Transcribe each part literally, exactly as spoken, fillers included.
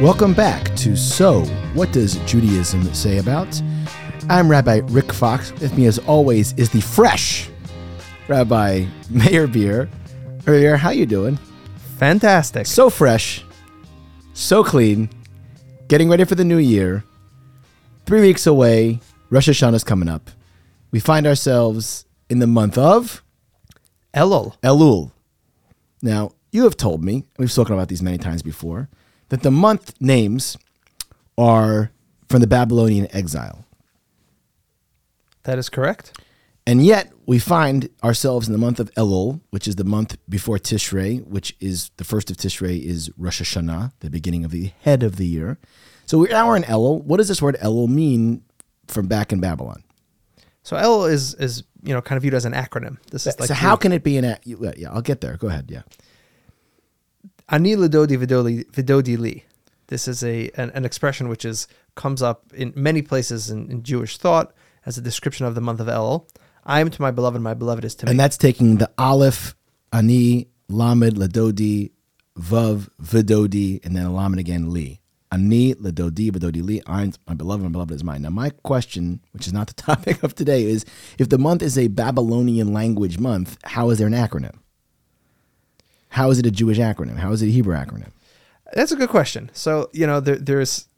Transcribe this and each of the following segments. Welcome back to So What Does Judaism Say About? I'm Rabbi Rick Fox. With me, as always, is the fresh Rabbi Mayer Beer. Mayer, how you doing? Fantastic. So fresh, so clean, getting ready for the new year. Three weeks away, Rosh Hashanah's coming up. We find ourselves in the month of Elul. Elul. Now, you have told me, we've spoken about these many times before, that the month names are from the Babylonian exile. That is correct. And yet we find ourselves in the month of Elul, which is the month before Tishrei, which is the first of Tishrei is Rosh Hashanah, the beginning of the head of the year. So we're now in Elul. What does this word Elul mean from back in Babylon? So Elul is, is you know, kind of viewed as an acronym. This is so like so how can it be an acronym? Yeah, I'll get there. Go ahead, yeah. Ani Ladodi Vidodi Li. This is a an, an expression which is comes up in many places in, in Jewish thought as a description of the month of Elul. I am to my beloved, my beloved is to me. And that's taking the Aleph, Ani, Lamed, Ladodi, Vav, Vidodi, and then a Lamed again, Li. Ani Ladodi Vidodi Li. I am to my beloved, my beloved is mine. Now my question, which is not the topic of today, is if the month is a Babylonian language month, how is there an acronym? How is it a Jewish acronym? How is it a Hebrew acronym? That's a good question. So, you know, there, there is,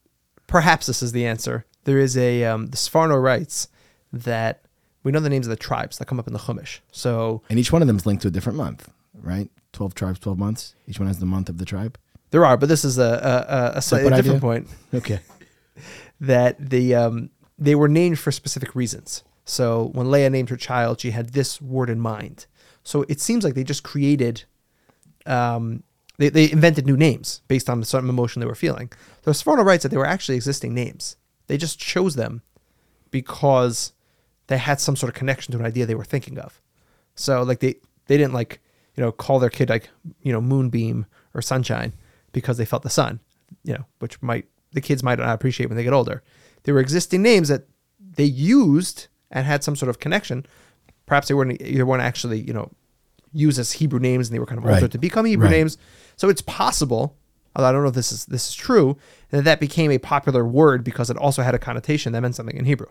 perhaps this is the answer. There is a, um, the Sforno writes that we know the names of the tribes that come up in the Chumash. So, and each one of them is linked to a different month, right? twelve tribes, twelve months. Each one has the month of the tribe. There are, but this is a, a, a slightly different point. Okay. That the um, they were named for specific reasons. So when Leah named her child, she had this word in mind. So it seems like they just created... Um, they, they invented new names based on some emotion they were feeling. So Sforno writes that they were actually existing names. They just chose them because they had some sort of connection to an idea they were thinking of. So like they, they didn't like, you know, call their kid like, you know, Moonbeam or Sunshine because they felt the sun, you know, which might, the kids might not appreciate when they get older. There were existing names that they used and had some sort of connection. Perhaps they weren't, they weren't actually, you know, used as Hebrew names, and they were kind of altered right. to become Hebrew right. names. So it's possible, although I don't know if this is this is true, that that became a popular word because it also had a connotation that meant something in Hebrew.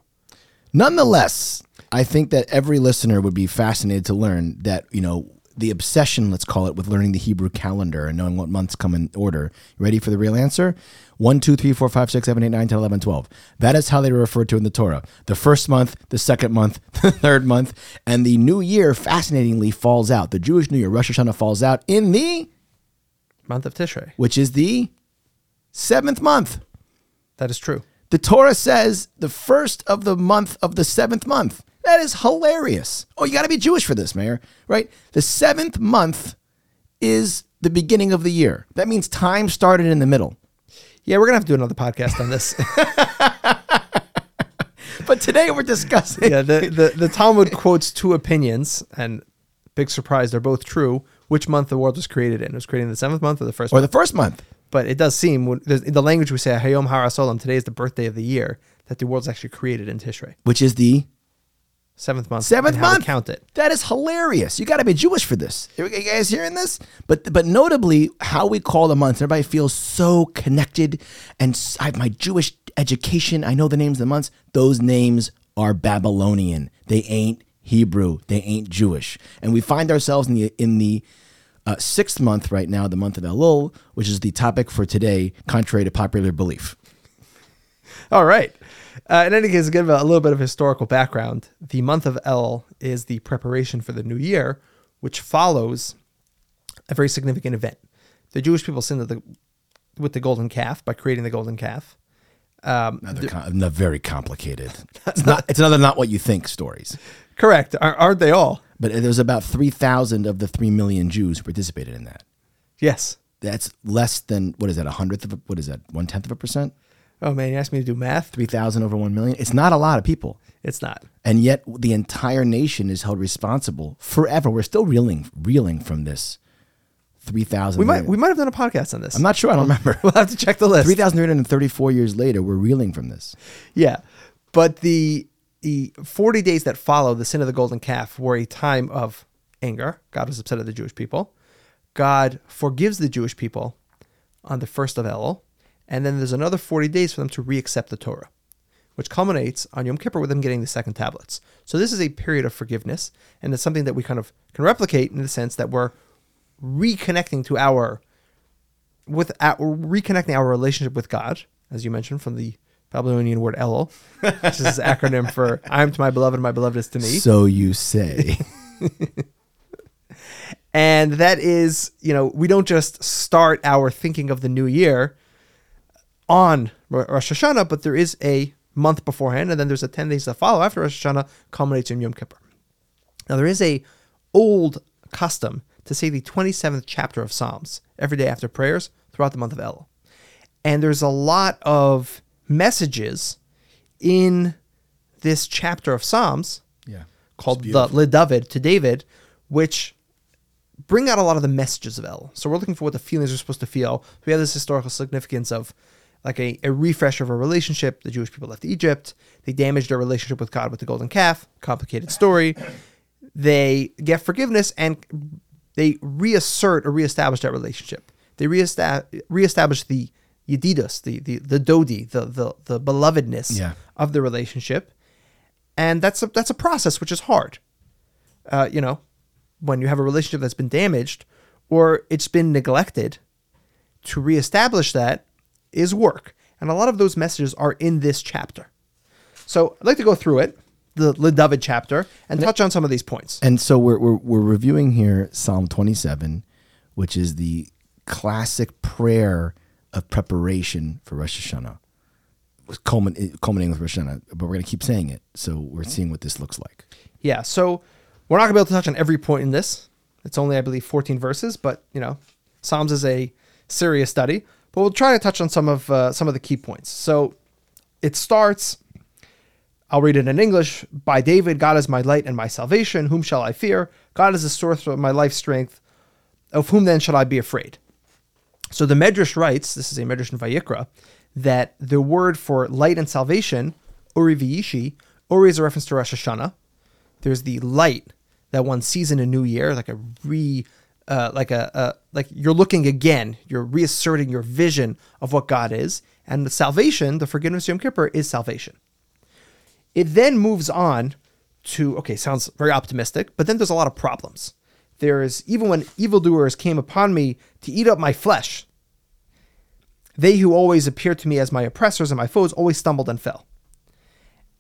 Nonetheless, I think that every listener would be fascinated to learn that, you know, the obsession, let's call it, with learning the Hebrew calendar and knowing what months come in order. Ready for the real answer? one, two, three, four, five, six, seven, eight, nine, ten, eleven, twelve. That is how they were referred to in the Torah. The first month, the second month, the third month, and the new year, fascinatingly, falls out. The Jewish New Year, Rosh Hashanah, falls out in the month of Tishrei, which is the seventh month. That is true. The Torah says the first of the month of the seventh month. That is hilarious. Oh, you got to be Jewish for this, Mayor, right? The seventh month is the beginning of the year. That means time started in the middle. Yeah, we're going to have to do another podcast on this. But today we're discussing... Yeah, the, the, the Talmud quotes two opinions, and big surprise, they're both true, which month the world was created in. It was created in the seventh month or the first or month? Or the first month. But it does seem, when, in the language we say, Hayom Harasolam, today is the birthday of the year, that the world's actually created in Tishrei. Which is the... Seventh month. Seventh month. Count it. That is hilarious. You got to be Jewish for this. Are you guys hearing this? But but notably, how we call the months. Everybody feels so connected, and I have my Jewish education. I know the names of the months. Those names are Babylonian. They ain't Hebrew. They ain't Jewish. And we find ourselves in the in the uh, sixth month right now, the month of Elul, which is the topic for today, contrary to popular belief. All right. Uh, in any case, to give a little bit of historical background, the month of Elul is the preparation for the new year, which follows a very significant event. The Jewish people sinned the, with the golden calf by creating the golden calf. Um, another, com- another very complicated. It's, not, it's another not what you think stories. Correct. Are, aren't they all? But there's about three thousand of the three million Jews who participated in that. Yes. That's less than, what is that, a hundredth of, a, what is that, one-tenth of a percent? Oh, man, you asked me to do math? three thousand over one million. It's not a lot of people. It's not. And yet the entire nation is held responsible forever. We're still reeling reeling from this three thousand. We might, we might have done a podcast on this. I'm not sure. I don't remember. We'll have to check the list. three thousand three hundred thirty-four years later, we're reeling from this. Yeah. But the, the forty days that follow the sin of the golden calf were a time of anger. God was upset at the Jewish people. God forgives the Jewish people on the first of Elul. and then there's another forty days for them to reaccept the Torah, which culminates on Yom Kippur with them getting the second tablets. So this is a period of forgiveness, and it's something that we kind of can replicate in the sense that we're reconnecting to our, with our, we're reconnecting our relationship with God, as you mentioned, from the Babylonian word Elul, which is an acronym for I am to my beloved and my beloved is to me. So you say. And that is, you know, we don't just start our thinking of the new year on Rosh Hashanah, but there is a month beforehand, and then there's a ten days that follow after Rosh Hashanah, culminates in Yom Kippur. Now, there is a old custom to say the twenty-seventh chapter of Psalms every day after prayers throughout the month of Elul. And there's a lot of messages in this chapter of Psalms, yeah, called the L'Dovid to David, which bring out a lot of the messages of Elul. So we're looking for what the feelings are supposed to feel. We have this historical significance of like a, a refresh of a relationship. The Jewish people left Egypt. They damaged their relationship with God with the golden calf. Complicated story. They get forgiveness and they reassert or reestablish that relationship. They reestab- reestablish the Yedidus, the the the Dodi, the the the belovedness, yeah, of the relationship, and that's a, that's a process which is hard. Uh, you know, when you have a relationship that's been damaged or it's been neglected, to reestablish that is work, and a lot of those messages are in this chapter. So I'd like to go through it, the L'Dovid chapter, and touch on some of these points. And so we're we're, we're reviewing here Psalm twenty-seven, which is the classic prayer of preparation for Rosh Hashanah, was culminating with Rosh Hashanah, but we're going to keep saying it, so we're seeing what this looks like. Yeah, so we're not going to be able to touch on every point in this. It's only, I believe, fourteen verses, but, you know, Psalms is a serious study, but we'll try to touch on some of uh, some of the key points. So it starts, I'll read it in English, by David, God is my light and my salvation, whom shall I fear? God is the source of my life strength, of whom then shall I be afraid? So the Medrash writes, this is a Medrash in Vayikra, that the word for light and salvation, Ori V'ishi, Ori is a reference to Rosh Hashanah. There's the light that one sees in a new year, like a re, uh, like a uh, like you're looking again, you're reasserting your vision of what God is, and the salvation, the forgiveness of Yom Kippur, is salvation. It then moves on to, okay, sounds very optimistic, but then there's a lot of problems. There is, even when evildoers came upon me to eat up my flesh, they who always appeared to me as my oppressors and my foes always stumbled and fell.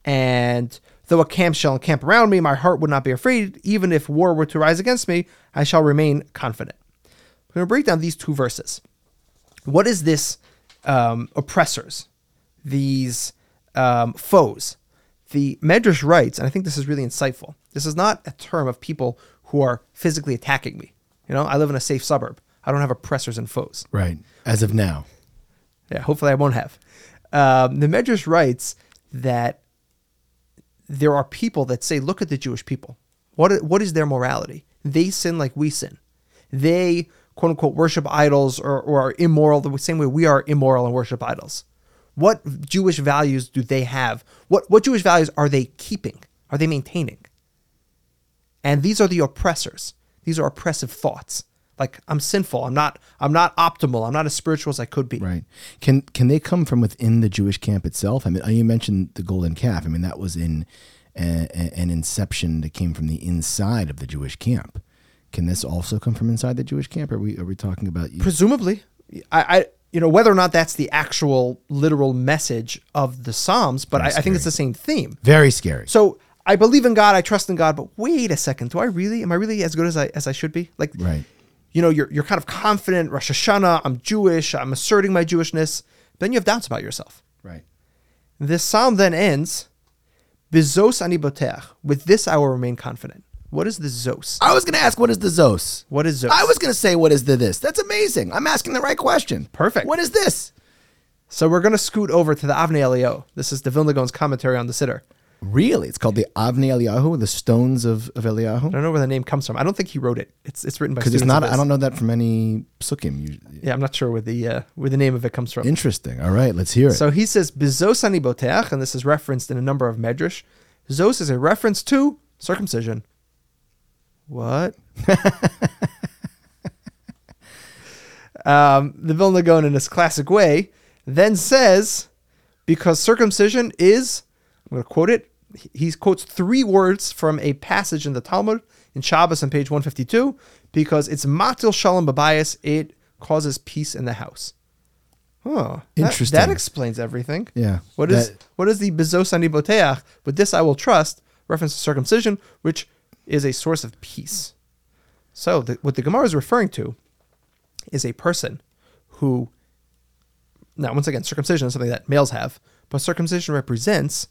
And though a camp shall encamp around me, my heart would not be afraid. Even if war were to rise against me, I shall remain confident. We're going to break down these two verses. What is this um, oppressors, these um, foes? The Medrash writes, and I think this is really insightful, this is not a term of people who are physically attacking me. You know, I live in a safe suburb. I don't have oppressors and foes. Right. As of now. Yeah, hopefully I won't have. Um, the Medrash writes that there are people that say, look at the Jewish people. What What is their morality? They sin like we sin. They, quote unquote, worship idols or, or are immoral the same way we are immoral and worship idols. What Jewish values do they have? What What Jewish values are they keeping? Are they maintaining? And these are the oppressors. These are oppressive thoughts. Like, I'm sinful. I'm not I'm not optimal. I'm not as spiritual as I could be. Right. Can can they come from within the Jewish camp itself? I mean, you mentioned the golden calf. I mean, that was in a, a, an inception that came from the inside of the Jewish camp. Can this also come from inside the Jewish camp? Or are we are we talking about you? Presumably. I, I you know, whether or not that's the actual literal message of the Psalms, but I, I think it's the same theme. Very scary. So I believe in God, I trust in God, but wait a second, do I really, am I really as good as I as I should be? Like, right. You know, you're you're kind of confident, Rosh Hashanah, I'm Jewish, I'm asserting my Jewishness, then you have doubts about yourself. Right. This psalm then ends, Bezos ani boteach, with this I will remain confident. What is the Zos? I was going to ask, what is the Zos? What is Zos? I was going to say, what is the this? That's amazing. I'm asking the right question. Perfect. What is this? So we're going to scoot over to the Avnei Eliyahu. This is the Vilna Gaon's commentary on the Siddur. Really? It's called the Avnei Eliyahu, the stones of, of Eliyahu? I don't know where the name comes from. I don't think he wrote it. It's it's written by students. Because it's not, I don't know that from any psukim. You, yeah, I'm not sure where the uh, where the name of it comes from. Interesting. All right, let's hear it. So he says, Bezos ani boteach, and this is referenced in a number of medrash. Zos is a reference to circumcision. What? um, the Vilna Gaon, in his classic way, then says, because circumcision is, I'm going to quote it, he quotes three words from a passage in the Talmud, in Shabbos on page one fifty-two, because it's Matil Shalom Babayis, it causes peace in the house. Oh, interesting. That, that explains everything. Yeah. What that, is what is the bezos ani boteach? But this I will trust, reference to circumcision, which is a source of peace. So the, what the Gemara is referring to is a person who, now once again, circumcision is something that males have, but circumcision represents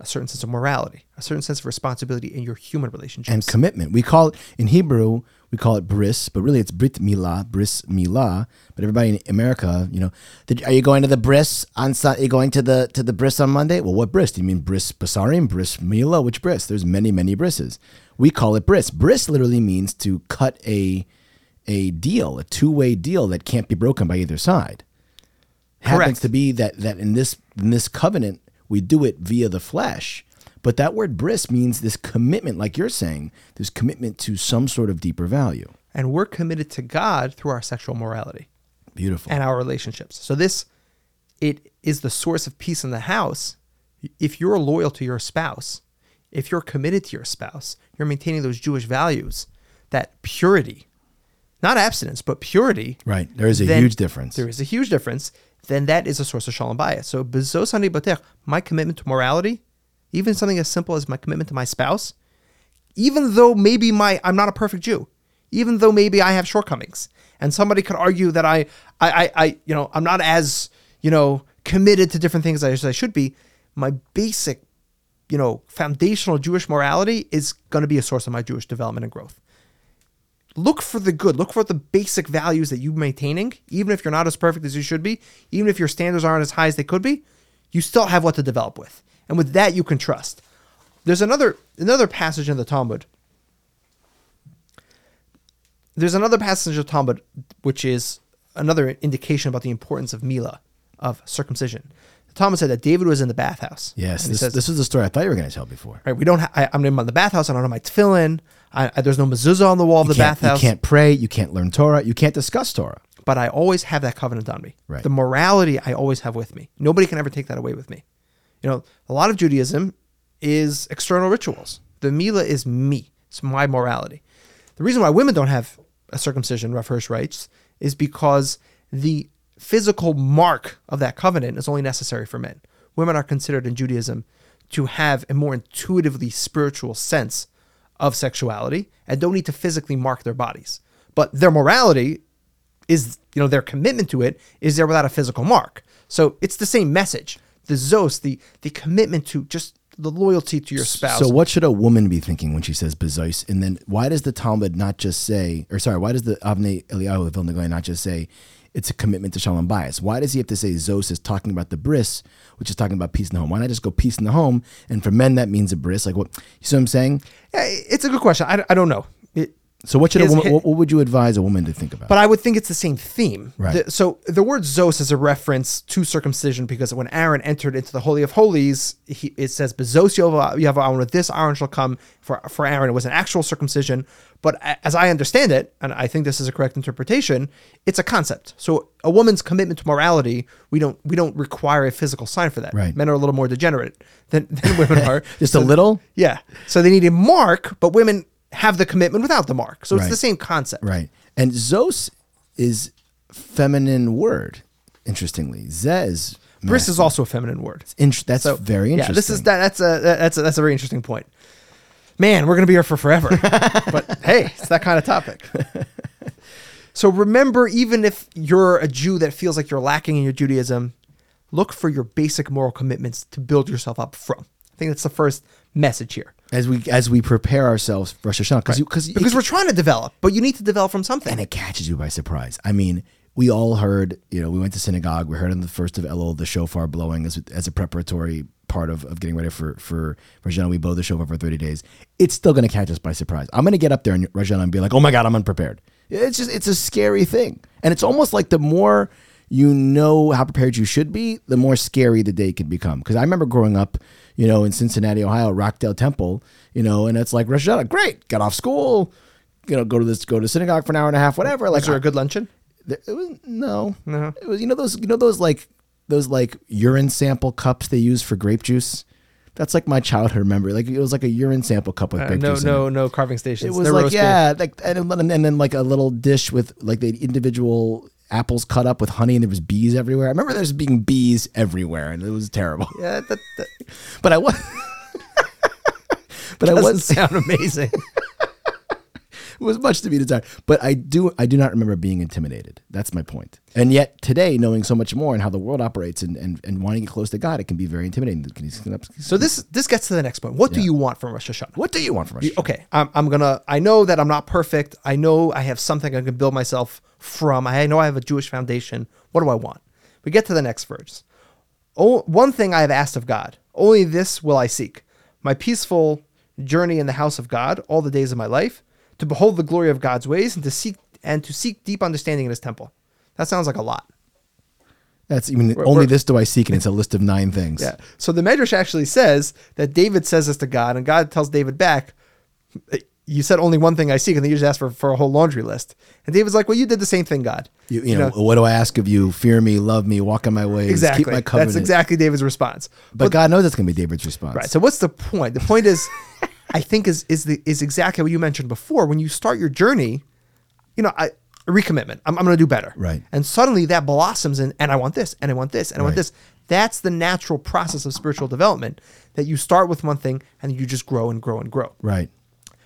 a certain sense of morality, a certain sense of responsibility in your human relationships. And commitment. We call it, in Hebrew, we call it bris, but really it's brit milah, bris milah. But everybody in America, you know, did, are you going to the bris on, are you going to the to the bris on Monday? Well, what bris? Do you mean bris basarim, bris milah? Which bris? There's many, many brises. We call it bris. Bris literally means to cut a a deal, a two-way deal that can't be broken by either side. Correct. Happens to be that that in this in this covenant, we do it via the flesh. But that word bris means this commitment, like you're saying, this commitment to some sort of deeper value. And we're committed to God through our sexual morality. Beautiful. And our relationships. So this, it is the source of peace in the house. If you're loyal to your spouse, if you're committed to your spouse, you're maintaining those Jewish values, that purity, not abstinence, but purity. Right. There is a huge difference. There is a huge difference. Then that is a source of shalom bayit. So, bezos ani boteach, my commitment to morality, even something as simple as my commitment to my spouse, even though maybe my I'm not a perfect Jew, even though maybe I have shortcomings, and somebody could argue that I, I, I, I you know, I'm not as, you know, committed to different things as I should be. My basic, you know, foundational Jewish morality is going to be a source of my Jewish development and growth. Look for the good. Look for the basic values that you're maintaining, even if you're not as perfect as you should be, even if your standards aren't as high as they could be, you still have what to develop with. And with that, you can trust. There's another another passage in the Talmud. There's another passage of Talmud, which is another indication about the importance of milah, of circumcision. The Talmud said that David was in the bathhouse. Yes, this, says, this is the story I thought you were going to tell before. Right, we don't. Ha- I, I'm in the bathhouse. I don't have my tefillin. I, I, there's no mezuzah on the wall of the bathhouse. You can't pray. You can't learn Torah. You can't discuss Torah. But I always have that covenant on me. Right. The morality I always have with me. Nobody can ever take that away with me. You know, a lot of Judaism is external rituals. The milah is me. It's my morality. The reason why women don't have a circumcision, Rav Hirsch writes, is because the physical mark of that covenant is only necessary for men. Women are considered in Judaism to have a more intuitively spiritual sense of sexuality and don't need to physically mark their bodies. But their morality is, you know, their commitment to it is there without a physical mark. So it's the same message. The zos, the the commitment to just the loyalty to your spouse. So what should a woman be thinking when she says bezos? And then why does the Talmud not just say, or sorry, why does the Avnei Eliyahu, the Vilna Gaon, not just say it's a commitment to shalom bayit? Why does he have to say zos is talking about the bris, which is talking about peace in the home? Why not just go peace in the home? And for men, that means a bris. Like what? You see what I'm saying? Yeah, it's a good question. I, I don't know. It, so what should a woman? Hit, what, what would you advise a woman to think about? But I would think it's the same theme. Right. The, so the word zos is a reference to circumcision because when Aaron entered into the Holy of Holies, he, it says bezos yava'on, with this Aaron shall come. For for Aaron, it was an actual circumcision. But as I understand it, and I think this is a correct interpretation, it's a concept. So a woman's commitment to morality, we don't we don't require a physical sign for that. Right. Men are a little more degenerate than, than women are. Just so, a little? Yeah. So they need a mark, but women have the commitment without the mark. So it's right. The same concept. Right. And zos is feminine word, interestingly. Zez. Bris is also a feminine word. Int- that's so, very interesting. Yeah, this is that, that's, a, that's, a, that's a very interesting point. Man, we're going to be here for forever. But hey, it's that kind of topic. So remember, even if you're a Jew that feels like you're lacking in your Judaism, look for your basic moral commitments to build yourself up from. I think that's the first message here. As we as we prepare ourselves for Rosh Hashanah. Cause right. you, cause because it, we're trying to develop, but you need to develop from something. And it catches you by surprise. I mean, we all heard, you know, we went to synagogue. We heard on the first of Elul, the shofar blowing as, as a preparatory part of, of getting ready for, for Rosh Hashanah. We blow the shofar for thirty days. It's still going to catch us by surprise. I'm going to get up there in Rosh Hashanah and be like, oh my God, I'm unprepared. It's just, it's a scary thing. And it's almost like the more you know how prepared you should be, the more scary the day can become. Because I remember growing up, you know, in Cincinnati, Ohio, Rockdale Temple, you know, and it's like Rosh Hashanah, great, got off school, you know, go to this, go to synagogue for an hour and a half, whatever. Like, was there a good luncheon? It was, no, no. It was, you know, those, you know, those like those like urine sample cups they use for grape juice. That's like my childhood memory. Like it was like a urine sample cup with uh, grape no, juice. No, no, no carving stations. It was They're like yeah, cool. like and, and then like a little dish with like the individual apples cut up with honey, and there was bees everywhere. I remember there's being bees everywhere, and it was terrible. Yeah, that, that. but I was. but Doesn't I was sound amazing. It was much to be desired, but I do I do not remember being intimidated. That's my point. And yet today, knowing so much more and how the world operates and, and, and wanting to get close to God, it can be very intimidating. So this this gets to the next point. What yeah. do you want from Rosh Hashanah? What do you want from Rosh Hashanah? Okay, I'm, I'm gonna. I know that I'm not perfect. I know I have something I can build myself from. I know I have a Jewish foundation. What do I want? We get to the next verse. Oh, one thing I have asked of God, only this will I seek: my peaceful journey in the house of God all the days of my life, to behold the glory of God's ways, and to seek and to seek deep understanding in his temple. That sounds like a lot. That's even we're, only we're, this do I seek, and it's a list of nine things. Yeah. So the Medrash actually says that David says this to God, and God tells David back, you said only one thing I seek, and then you just asked for, for a whole laundry list. And David's like, well, you did the same thing, God. You, you, you know, know, what do I ask of you? Fear me, love me, walk in my ways, exactly. keep my covenant. That's exactly David's response. But well, God knows it's going to be David's response. Right. So what's the point? The point is... I think is is the is exactly what you mentioned before. When you start your journey, you know, I recommitment. I'm, I'm going to do better. Right. And suddenly that blossoms in, and I want this, and I want this, and I right. want this. That's the natural process of spiritual development, that you start with one thing and you just grow and grow and grow. Right.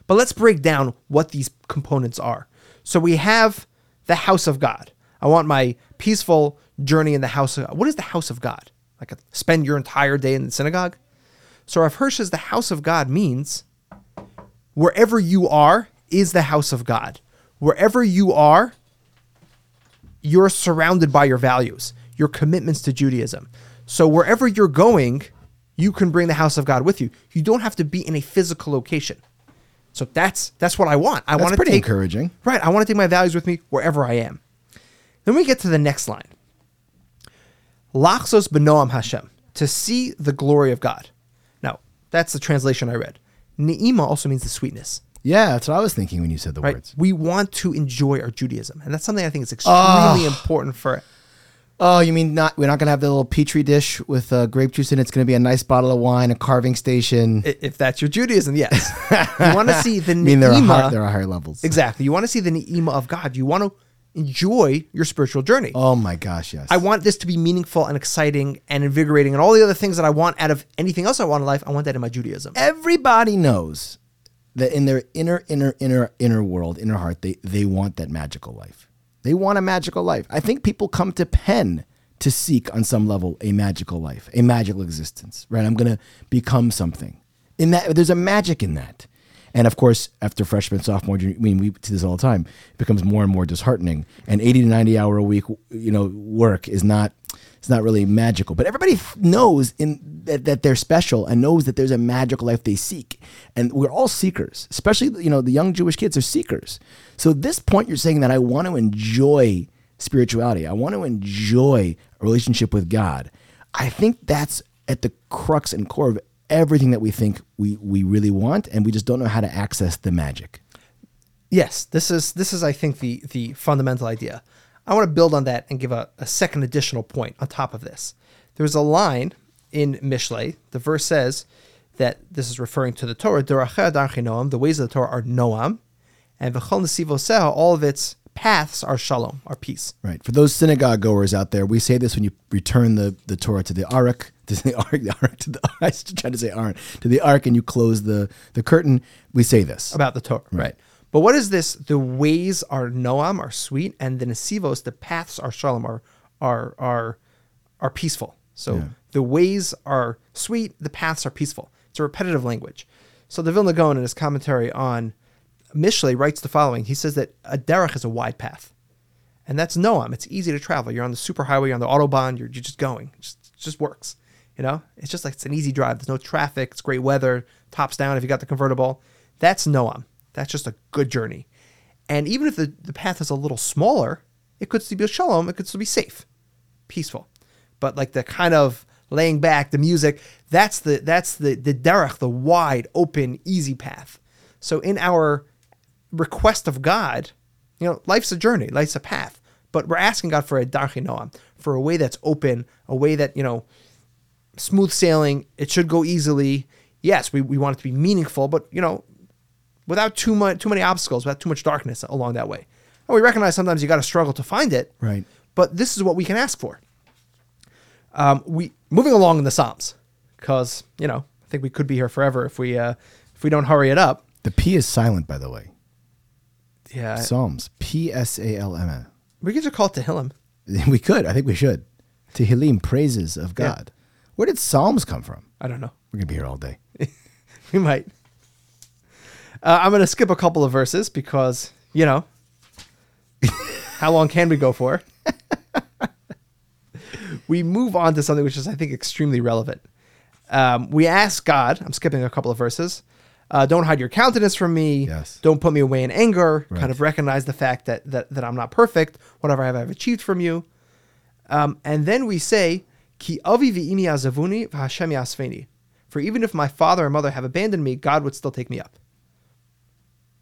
But let's break down what these components are. So we have the house of God. I want my peaceful journey in the house of God. What is the house of God? Like a, spend your entire day in the synagogue? So Rav Hirsch says the house of God means... wherever you are is the house of God. Wherever you are, you're surrounded by your values, your commitments to Judaism. So wherever you're going, you can bring the house of God with you. You don't have to be in a physical location. So that's that's what I want. I want to pretty take, encouraging. Right. I want to take my values with me wherever I am. Then we get to the next line. Lachzos b'noam Hashem, to see the glory of God. Now, that's the translation I read. Ne'ima also means the sweetness. Yeah, that's what I was thinking when you said the right? words. We want to enjoy our Judaism, and that's something I think is extremely oh. important for it. Oh, you mean not? We're not going to have the little petri dish with uh, grape juice in it. It's going to be a nice bottle of wine, a carving station. If that's your Judaism, yes. You want to see the ne'ima. I mean, there are, high, there are higher levels. Exactly. You want to see the ne'ima of God. You want to enjoy your spiritual journey. Oh my gosh, yes. I want this to be meaningful and exciting and invigorating and all the other things that I want out of anything else I want in life. I want that in my Judaism. Everybody knows that in their inner, inner, inner, inner world, inner heart, they, they want that magical life. They want a magical life. I think people come to Penn to seek on some level a magical life, a magical existence, right? I'm going to become something. In that, there's a magic in that. And of course, after freshman, sophomore, I mean, we see this all the time, it becomes more and more disheartening. And eighty to ninety hour a week, you know, work is not, it's not really magical. But everybody knows in that, that they're special and knows that there's a magical life they seek. And we're all seekers, especially, you know, the young Jewish kids are seekers. So at this point, you're saying that I want to enjoy spirituality. I want to enjoy a relationship with God. I think that's at the crux and core of everything that we think we we really want, and we just don't know how to access the magic. Yes, this is this is I think the the fundamental idea. I want to build on that and give a, a second additional point on top of this. There's a line in Mishlei. The verse says that this is referring to the Torah. D'racheha darchei noam, the ways of the Torah are noam, and v'chol nesivos, all of its paths are shalom, are peace. Right. For those synagogue goers out there, we say this when you return the, the Torah to the Arik. To the ark, the ark, to the I tried to say ark to the ark, and you close the, the curtain. We say this about the Torah, right. right? But what is this? The ways are noam, are sweet, and the nesivos, the paths are shalom, are are are are peaceful. So yeah. The ways are sweet, the paths are peaceful. It's a repetitive language. So the Vilna Gaon, in his commentary on Mishlei, writes the following. He says that a derech is a wide path, and that's noam. It's easy to travel. You're on the superhighway, you're on the autobahn, you're, you're just going. It just, it just works. You know, it's just like it's an easy drive. There's no traffic. It's great weather. Tops down if you got the convertible. That's noam. That's just a good journey. And even if the, the path is a little smaller, it could still be a shalom. It could still be safe, peaceful. But like the kind of laying back, the music, that's the that's the the derech, the wide, open, easy path. So in our request of God, you know, life's a journey. Life's a path. But we're asking God for a darchei noam, for a way that's open, a way that, you know, smooth sailing, it should go easily. Yes, we, we want it to be meaningful, but, you know, without too much, too many obstacles, without too much darkness along that way. And we recognize sometimes you got to struggle to find it. Right. But this is what we can ask for. Um, we moving along in the Psalms, because, you know, I think we could be here forever if we uh, if we don't hurry it up. The P is silent, by the way. Yeah. Psalms. P S A L M. We could just call it Tehillim. We could. I think we should. Tehillim, praises of God. Yeah. Where did Psalms come from? I don't know. We're going to be here all day. We might. Uh, I'm going to skip a couple of verses because, you know, how long can we go for? We move on to something which is, I think, extremely relevant. Um, we ask God, I'm skipping a couple of verses, uh, don't hide your countenance from me. Yes. Don't put me away in anger. Right. Kind of recognize the fact that, that that I'm not perfect. Whatever I have, I have achieved from you. Um, and then we say, Ki avi v'imi azavuni v'Hashem yasveni. For even if my father and mother have abandoned me, God would still take me up.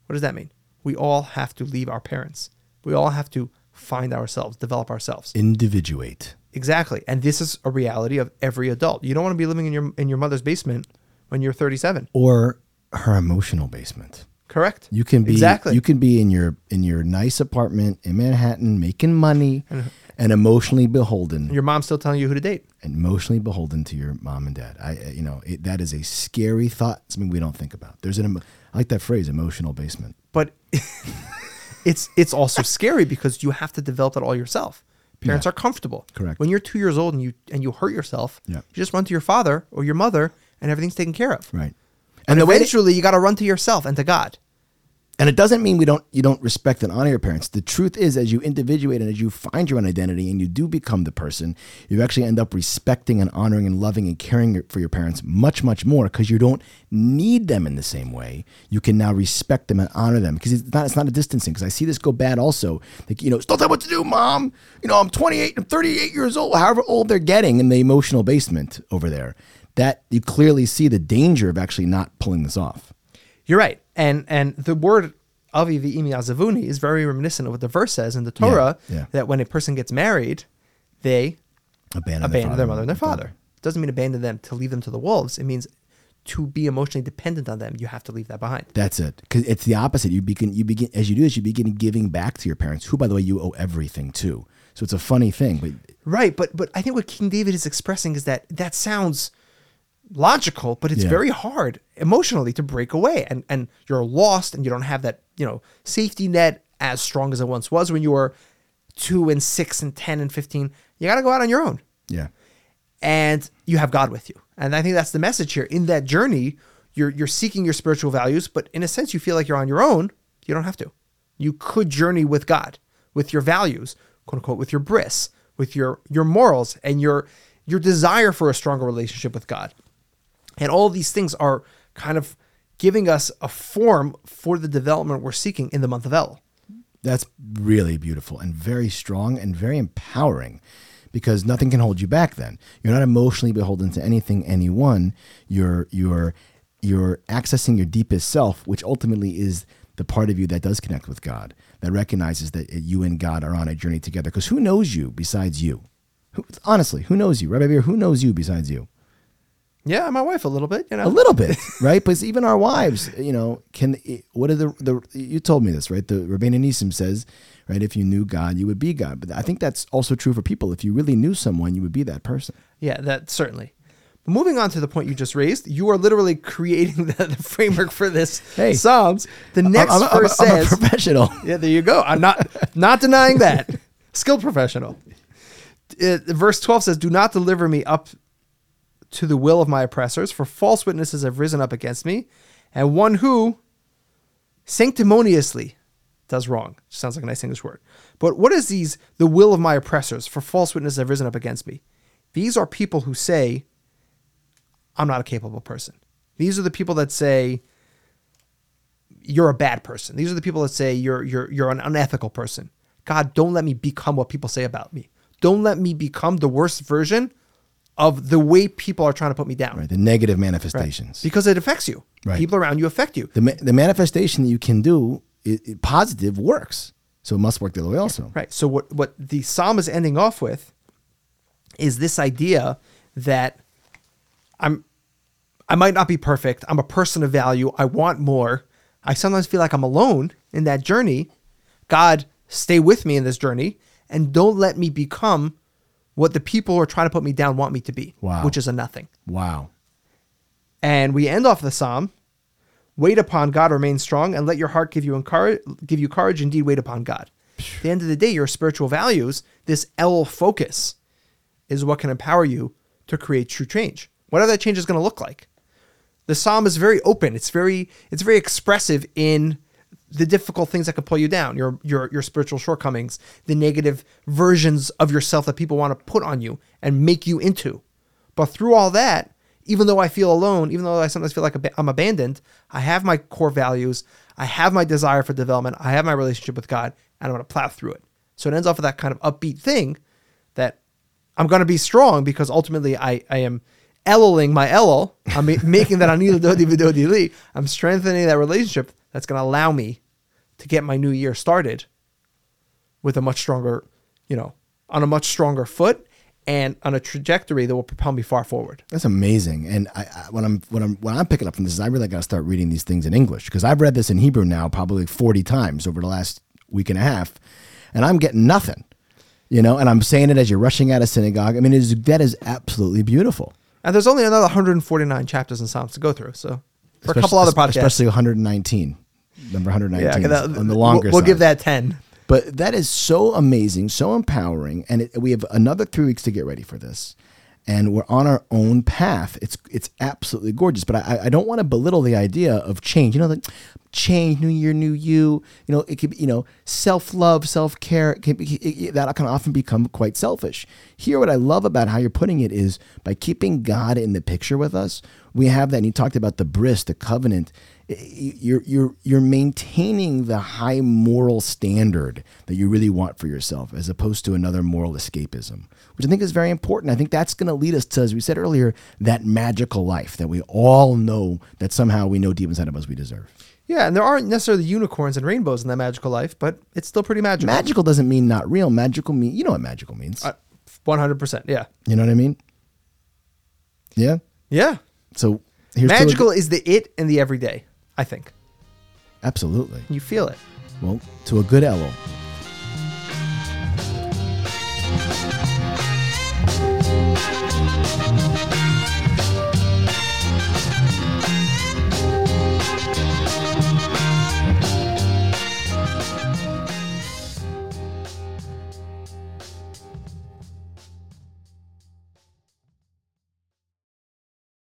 What does that mean? We all have to leave our parents. We all have to find ourselves, develop ourselves. Individuate. Exactly. And this is a reality of every adult. You don't want to be living in your in your mother's basement when you're thirty-seven. Or her emotional basement. Correct. You can be exactly. You can be in your in your nice apartment in Manhattan making money and emotionally beholden. Your mom's still telling you who to date. And emotionally beholden to your mom and dad. I you know, it, that is a scary thought. It's something we don't think about. There's an emo- I like that phrase, emotional basement. But it's it's also scary because you have to develop it all yourself. Parents yeah. are comfortable. Correct. When you're two years old and you and you hurt yourself, yeah. you just run to your father or your mother and everything's taken care of. Right. And, and eventually it, you got to run to yourself and to God. And it doesn't mean we don't you don't respect and honor your parents. The truth is, as you individuate and as you find your own identity and you do become the person, you actually end up respecting and honoring and loving and caring for your parents much, much more because you don't need them in the same way. You can now respect them and honor them because it's not it's not a distancing. Because I see this go bad also. Like, you know, still tell me what to do, mom. You know, I'm twenty-eight, I'm thirty-eight years old, however old they're getting in the emotional basement over there. That you clearly see the danger of actually not pulling this off. You're right. And and the word avi v'imi azavuni is very reminiscent of what the verse says in the Torah, yeah, yeah. that when a person gets married, they abandon, abandon their, their mother and their father. father. It doesn't mean abandon them to leave them to the wolves. It means to be emotionally dependent on them. You have to leave that behind. That's it. Because it's the opposite. You begin, you begin, as you do this, you begin giving back to your parents, who, by the way, you owe everything to. So it's a funny thing. But right. But, but I think what King David is expressing is that that sounds logical, but it's yeah. very hard emotionally to break away, and and you're lost, and you don't have that, you know, safety net as strong as it once was when you were two and six and ten and fifteen. You got to go out on your own. Yeah, and you have God with you, and I think that's the message here. In that journey, you're you're seeking your spiritual values, but in a sense, you feel like you're on your own. You don't have to. You could journey with God, with your values, quote unquote, with your bris, with your your morals, and your your desire for a stronger relationship with God. And all these things are kind of giving us a form for the development we're seeking in the month of Elul. That's really beautiful and very strong and very empowering because nothing can hold you back then. You're not emotionally beholden to anything, anyone. You're, you're, you're accessing your deepest self, which ultimately is the part of you that does connect with God, that recognizes that you and God are on a journey together. Because who knows you besides you? Who, honestly, who knows you? Rabbi Beer, who knows you besides you? Yeah, my wife a little bit, you know. A little bit, right? But even our wives, you know, can what are the the you told me this, right? The Rabbeinu Nissim says, right, if you knew God, you would be God. But I think that's also true for people. If you really knew someone, you would be that person. Yeah, that certainly. But moving on to the point you just raised, you are literally creating the, the framework for this hey, Psalms. The next I'm, I'm, verse I'm, I'm says, a professional. Yeah, there you go. I'm not not denying that. Skilled professional. It, verse twelve says, "Do not deliver me up to the will of my oppressors, for false witnesses have risen up against me, and one who sanctimoniously does wrong." Sounds like a nice English word. But what is these, the will of my oppressors, for false witnesses have risen up against me? These are people who say, I'm not a capable person. These are the people that say, you're a bad person. These are the people that say, you're, you're, you're an unethical person. God, don't let me become what people say about me. Don't let me become the worst version of the way people are trying to put me down. Right, the negative manifestations. Right. Because it affects you. Right. People around you affect you. The ma- the manifestation that you can do, it, it positive works. So it must work the other way also. Right, so what, what the psalm is ending off with is this idea that I'm, I might not be perfect. I'm a person of value. I want more. I sometimes feel like I'm alone in that journey. God, stay with me in this journey and don't let me become what the people who are trying to put me down want me to be, wow. which is a nothing. Wow. And we end off the psalm, wait upon God, remain strong, and let your heart give you encourage, give you courage, indeed wait upon God. At the end of the day, your spiritual values, this Elul focus, is what can empower you to create true change. Whatever that change is going to look like. The psalm is very open. It's very, it's very expressive in the difficult things that could pull you down, your your your spiritual shortcomings, the negative versions of yourself that people want to put on you and make you into. But through all that, even though I feel alone, even though I sometimes feel like I'm abandoned, I have my core values, I have my desire for development, I have my relationship with God, and I'm going to plow through it. So it ends off with that kind of upbeat thing that I'm going to be strong because ultimately I, I am Eluling my Elul. I'm making that Ani Ladodi Vidodi Li. I'm strengthening that relationship that's going to allow me to get my new year started with a much stronger, you know, on a much stronger foot and on a trajectory that will propel me far forward. That's amazing. And I, I, what I'm what I'm what I'm picking up from this is I really got to start reading these things in English because I've read this in Hebrew now probably forty times over the last week and a half, and I'm getting nothing, you know. And I'm saying it as you're rushing out of synagogue. I mean, it is, that is absolutely beautiful. And there's only another one hundred forty-nine chapters and Psalms to go through. So for especially, a couple other podcasts. Especially one hundred nineteen. Number one hundred nineteen yeah, that, on the longer we'll, we'll side. We'll give that ten. But that is so amazing, so empowering. And it, we have another three weeks to get ready for this. And we're on our own path. It's it's absolutely gorgeous. But I, I don't want to belittle the idea of change. You know, like change, new year, new you. You know, it could be, you know, self-love, self-care. It can be, it, that can often become quite selfish. Here, what I love about how you're putting it is by keeping God in the picture with us, we have that. And you talked about the bris, the covenant. You're you're you're maintaining the high moral standard that you really want for yourself, as opposed to another moral escapism, which I think is very important. I think that's going to lead us to, as we said earlier, that magical life that we all know that somehow we know deep inside of us we deserve. Yeah, and there aren't necessarily unicorns and rainbows in that magical life, but it's still pretty magical. Magical doesn't mean not real. Magical mean you know what magical means. Uh, one hundred percent. Yeah. You know what I mean? Yeah. Yeah. So here's magical is the it and the everyday. I think. Absolutely. You feel it. Well, to a good Elul.